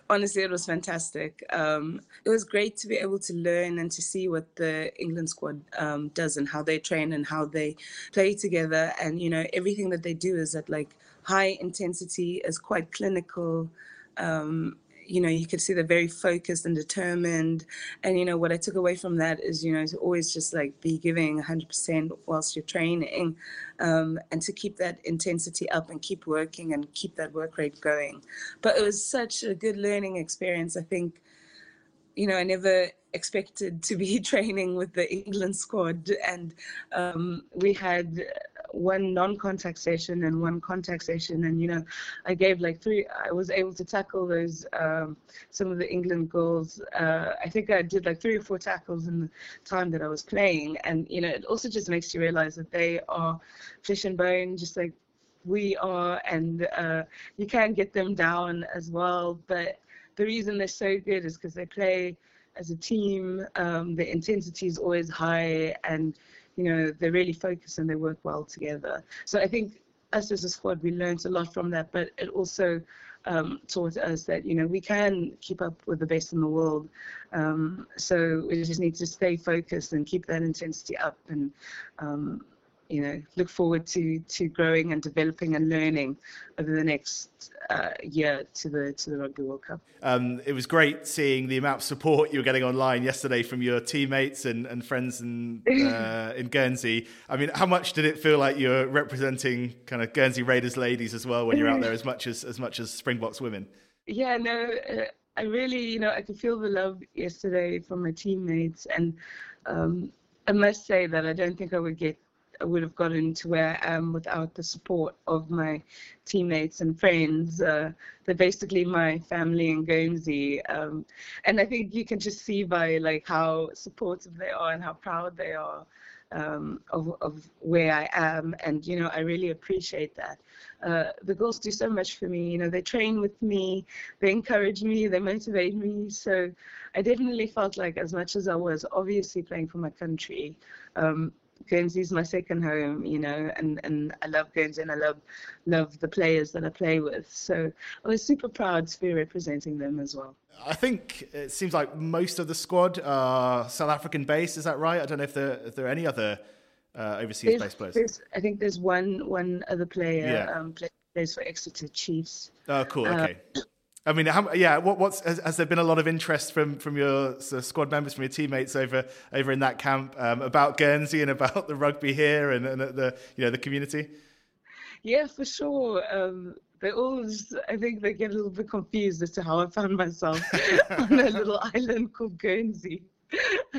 honestly, it was fantastic. It was great to be able to learn and to see what the England squad does and how they train and how they play together. And, you know, everything that they do is at like high intensity, is quite clinical. You know, you could see they're very focused and determined. And, you know, what I took away from that is, you know, to always just like be giving 100% whilst you're training, and to keep that intensity up and keep working and keep that work rate going. But it was such a good learning experience. I think, you know, I never expected to be training with the England squad. And we had one non-contact session and one contact session, and you know, I was able to tackle those some of the England goals. I think I did like 3 or 4 tackles in the time that I was playing, and you know, it also just makes you realize that they are flesh and bone just like we are, and you can get them down as well, but the reason they're so good is because they play as a team. The intensity is always high, and you know, they really focus and they work well together. So I think us as a squad, we learned a lot from that, but it also taught us that, you know, we can keep up with the best in the world. So we just need to stay focused and keep that intensity up, and you know, look forward to growing and developing and learning over the next year to the Rugby World Cup. It was great seeing the amount of support you were getting online yesterday from your teammates and friends in Guernsey. I mean, how much did it feel like you were representing kind of Guernsey Raiders ladies as well when you're out there as much as Springboks women? Yeah, no, I really, you know, I could feel the love yesterday from my teammates, and I must say that I don't think I would have gotten to where I am without the support of my teammates and friends. They're basically my family in Guernsey, and I think you can just see by like how supportive they are and how proud they are of where I am, and you know, I really appreciate that. The girls do so much for me. You know, they train with me, they encourage me, they motivate me. So I definitely felt like, as much as I was obviously playing for my country, Guernsey is my second home, you know, and I love Guernsey, and I love the players that I play with. So I was super proud to be representing them as well. I think it seems like most of the squad are South African based. Is that right? I don't know if there are any other overseas based players. I think there's one other player, yeah. Plays for Exeter Chiefs. Oh, cool. Okay. I mean, has there been a lot of interest from your squad members, from your teammates over in that camp about Guernsey and about the rugby here and the, you know, the community? Yeah, for sure. They all, I think they get a little bit confused as to how I found myself on a little island called Guernsey.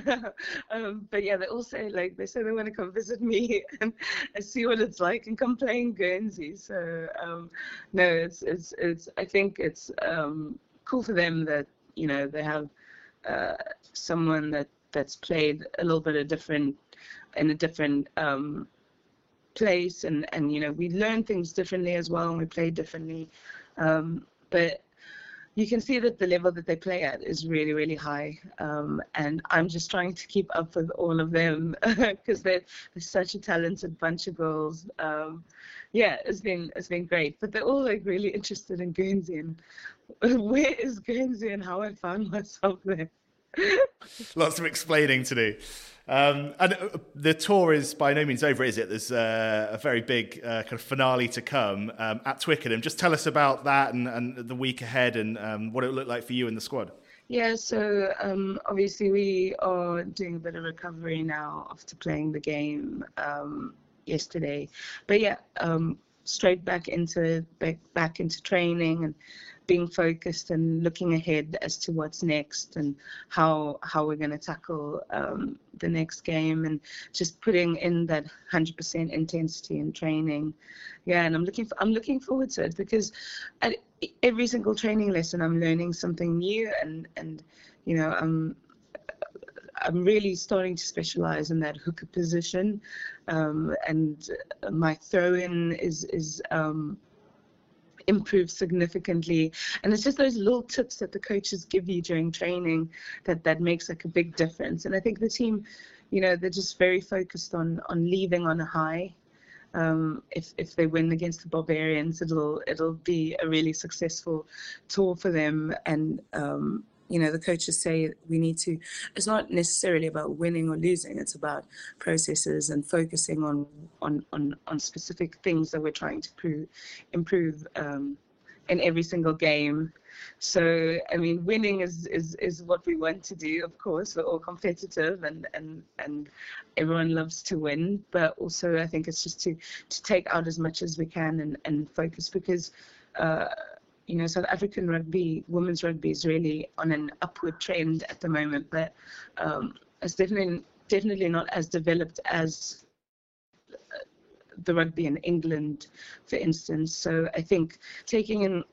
But yeah, they all say they want to come visit me and see what it's like and come play in Guernsey. So no, it's I think it's cool for them that, you know, they have someone that's played a little bit of in a different place, and you know, we learn things differently as well, and we play differently, but you can see that the level that they play at is really, really high. And I'm just trying to keep up with all of them because they're such a talented bunch of girls. Yeah, it's been great. But they're all like really interested in Guernsey and where is Guernsey and how I found myself there. Lots of explaining to do. And the tour is by no means over, is it? There's a very big kind of finale to come at Twickenham. Just tell us about that and the week ahead and what it looked like for you and the squad. Yeah, so obviously we are doing a bit of recovery now after playing the game yesterday. But yeah, straight back into training and being focused and looking ahead as to what's next and how we're going to tackle the next game, and just putting in that 100% intensity in training. Yeah, and I'm looking forward to it, because at every single training lesson I'm learning something new, and you know, I'm really starting to specialize in that hooker position, and my throw-in is improved significantly, and it's just those little tips that the coaches give you during training that makes like a big difference. And I think the team, you know, they're just very focused on leaving on a high. If they win against the Barbarians, it'll be a really successful tour for them, and you know, the coaches say we need to, it's not necessarily about winning or losing, it's about processes and focusing on specific things that we're trying to improve in every single game. So, I mean, winning is what we want to do, of course. We're all competitive and everyone loves to win, but also I think it's just to take out as much as we can and focus, because you know, South African rugby, women's rugby, is really on an upward trend at the moment, but it's definitely not as developed as the rugby in England, for instance. So I think taking in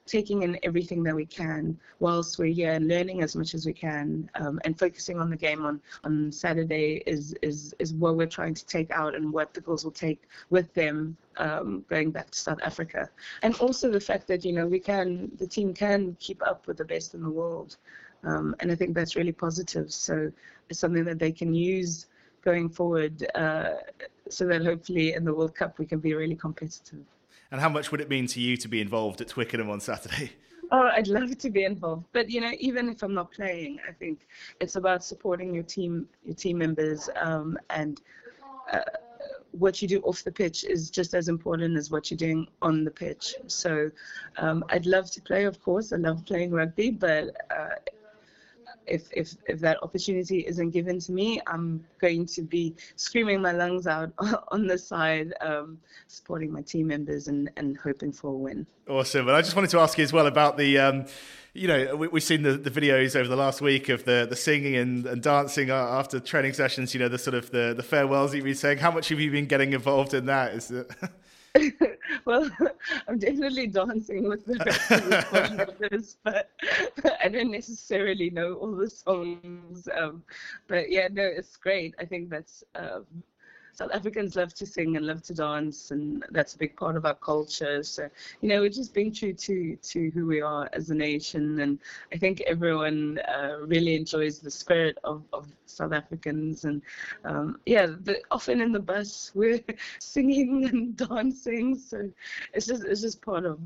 everything that we can whilst we're here and learning as much as we can, and focusing on the game on Saturday is what we're trying to take out and what the girls will take with them going back to South Africa. And also the fact that, you know, the team can keep up with the best in the world. And I think that's really positive. So it's something that they can use going forward, so that hopefully in the World Cup we can be really competitive. And how much would it mean to you to be involved at Twickenham on Saturday? Oh, I'd love to be involved. But, you know, even if I'm not playing, I think it's about supporting your team members, and what you do off the pitch is just as important as what you're doing on the pitch. So I'd love to play, of course. I love playing rugby, but if that opportunity isn't given to me, I'm going to be screaming my lungs out on the side, supporting my team members and hoping for a win. Awesome. And I just wanted to ask you as well about the, you know, we've seen the videos over the last week of the singing and dancing after training sessions, you know, the sort of the farewells you've been saying. How much have you been getting involved in that? Is it... Well, I'm definitely dancing with the rest of the squad, but I don't necessarily know all the songs. But yeah, no, it's great. I think that's South Africans love to sing and love to dance, and that's a big part of our culture. So, you know, we're just being true to who we are as a nation, and I think everyone really enjoys the spirit of South Africans. And often in the bus we're singing and dancing, so it's just part of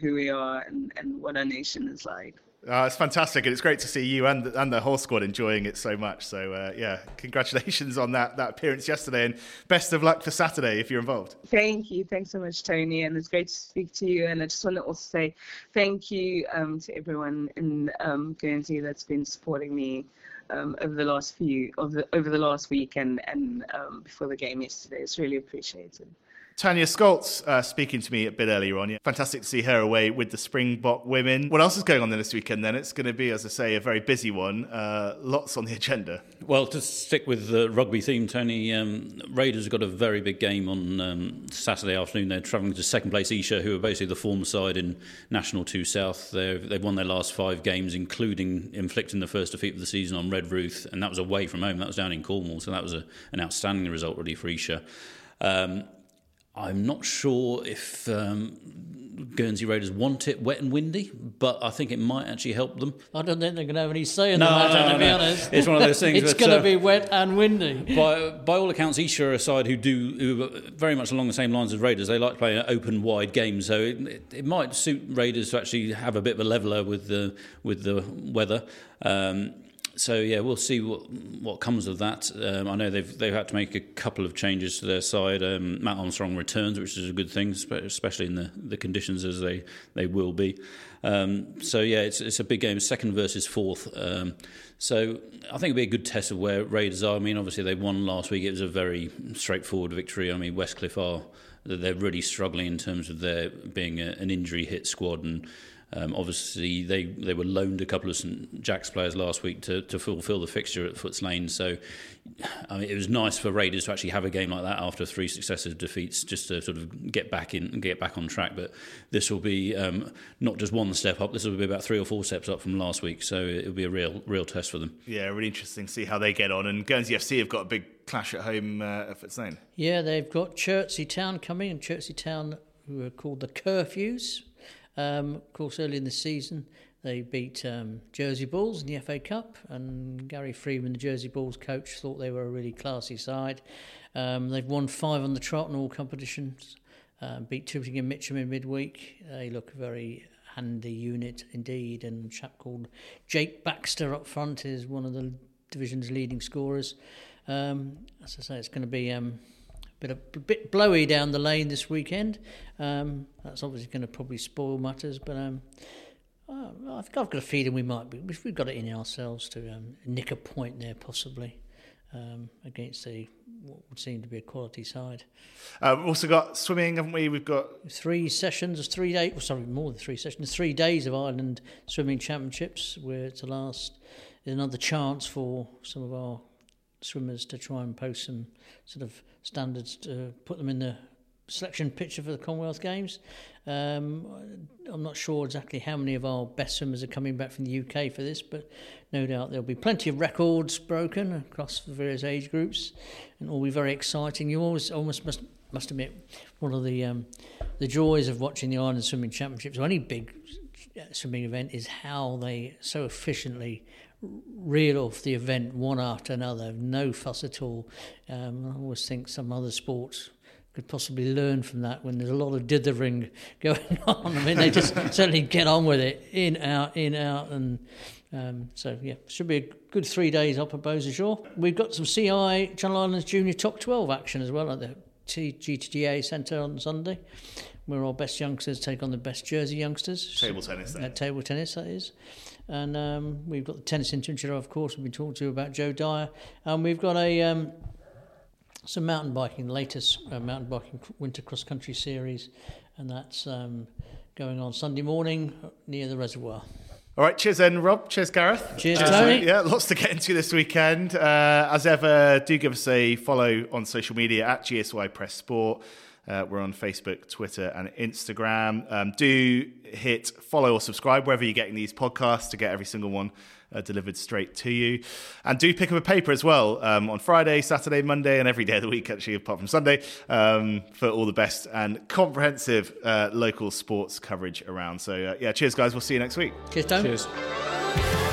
who we are and what our nation is like. It's fantastic, and it's great to see you and the whole squad enjoying it so much. So yeah, congratulations on that appearance yesterday, and best of luck for Saturday if you're involved. Thank you. Thanks so much, Tony, and it's great to speak to you. And I just want to also say thank you to everyone in Guernsey that's been supporting me over the last week and before the game yesterday. It's really appreciated. Tanya Skoltz speaking to me a bit earlier on. Yeah. Fantastic to see her away with the Springbok women. What else is going on this weekend then? It's going to be, as I say, a very busy one. Lots on the agenda. Well, to stick with the rugby theme, Tony, Raiders have got a very big game on Saturday afternoon. They're travelling to second place Esher, who are basically the form side in National 2 South. They've won their last 5 games, including inflicting the first defeat of the season on Redruth, and that was away from home. That was down in Cornwall, so that was an outstanding result really for Esher. I'm not sure if Guernsey Raiders want it wet and windy, but I think it might actually help them. I don't think they're going to have any say in the matter, to be honest. It's one of those things. It's going to be wet and windy. By all accounts, Esher are a side who are very much along the same lines as Raiders. They like playing an open, wide game, so it might suit Raiders to actually have a bit of a leveller with the weather. So yeah, we'll see what comes of that. I know they've had to make a couple of changes to their side. Matt Armstrong returns, which is a good thing, especially in the conditions as they will be. So yeah, it's a big game, 2nd versus 4th. So I think it'll be a good test of where Raiders are. I mean, obviously they won last week. It was a very straightforward victory. I mean, Westcliff they're really struggling in terms of their being an injury hit squad, and obviously they were loaned a couple of St Jack's players last week to fulfil the fixture at Footslane. So I mean, it was nice for Raiders to actually have a game like that after 3 successive defeats, just to sort of get back on track. But this will be not just one step up, this will be about 3 or 4 steps up from last week, so it'll be a real test for them. Yeah, really interesting to see how they get on. And Guernsey FC have got a big clash at home at Footslane. Yeah, they've got Chertsey Town coming, and Chertsey Town, who are called the Curfews. Of course, early in the season, they beat Jersey Bulls in the FA Cup, and Gary Freeman, the Jersey Bulls coach, thought they were a really classy side. They've won 5 on the trot in all competitions, beat Twickenham and Mitcham in midweek. They look a very handy unit indeed, and a chap called Jake Baxter up front is one of the division's leading scorers. As I say, it's going to be... A bit blowy down the lane this weekend. That's obviously going to probably spoil matters, but I've got a feeling we've got it in ourselves to nick a point there possibly against what would seem to be a quality side. We've also got swimming, haven't we? We've got 3 days of Ireland Swimming Championships, where it's the last, another chance for some of our swimmers to try and post some sort of standards to put them in the selection picture for the Commonwealth Games. I'm not sure exactly how many of our best swimmers are coming back from the UK for this, but no doubt there'll be plenty of records broken across the various age groups, and it will be very exciting. You almost must admit, one of the joys of watching the Ireland Swimming Championships or any big swimming event is how they so efficiently reel off the event one after another, no fuss at all. I always think some other sports could possibly learn from that when there's a lot of dithering going on. I mean, they just certainly get on with it, in, out, and so, yeah, should be a good 3 days up at Beaujolais. We've got some CI Channel Islands Junior Top 12 action as well at the TGTA Centre on Sunday, where our best youngsters take on the best Jersey youngsters. Table tennis, then. Table tennis, that is. And we've got the tennis internship, of course, we've been talking to about Joe Dyer. And we've got a some mountain biking, the latest mountain biking winter cross-country series. And that's going on Sunday morning near the reservoir. All right, cheers then, Rob. Cheers, Gareth. Cheers, Tony. Yeah, lots to get into this weekend. As ever, do give us a follow on social media at GSY Press Sport. We're on Facebook, Twitter and Instagram. Do hit follow or subscribe wherever you're getting these podcasts to get every single one delivered straight to you. And do pick up a paper as well on Friday, Saturday, Monday and every day of the week, actually, apart from Sunday, for all the best and comprehensive local sports coverage around. So, yeah, cheers, guys. We'll see you next week. Cheers, Tom. Cheers.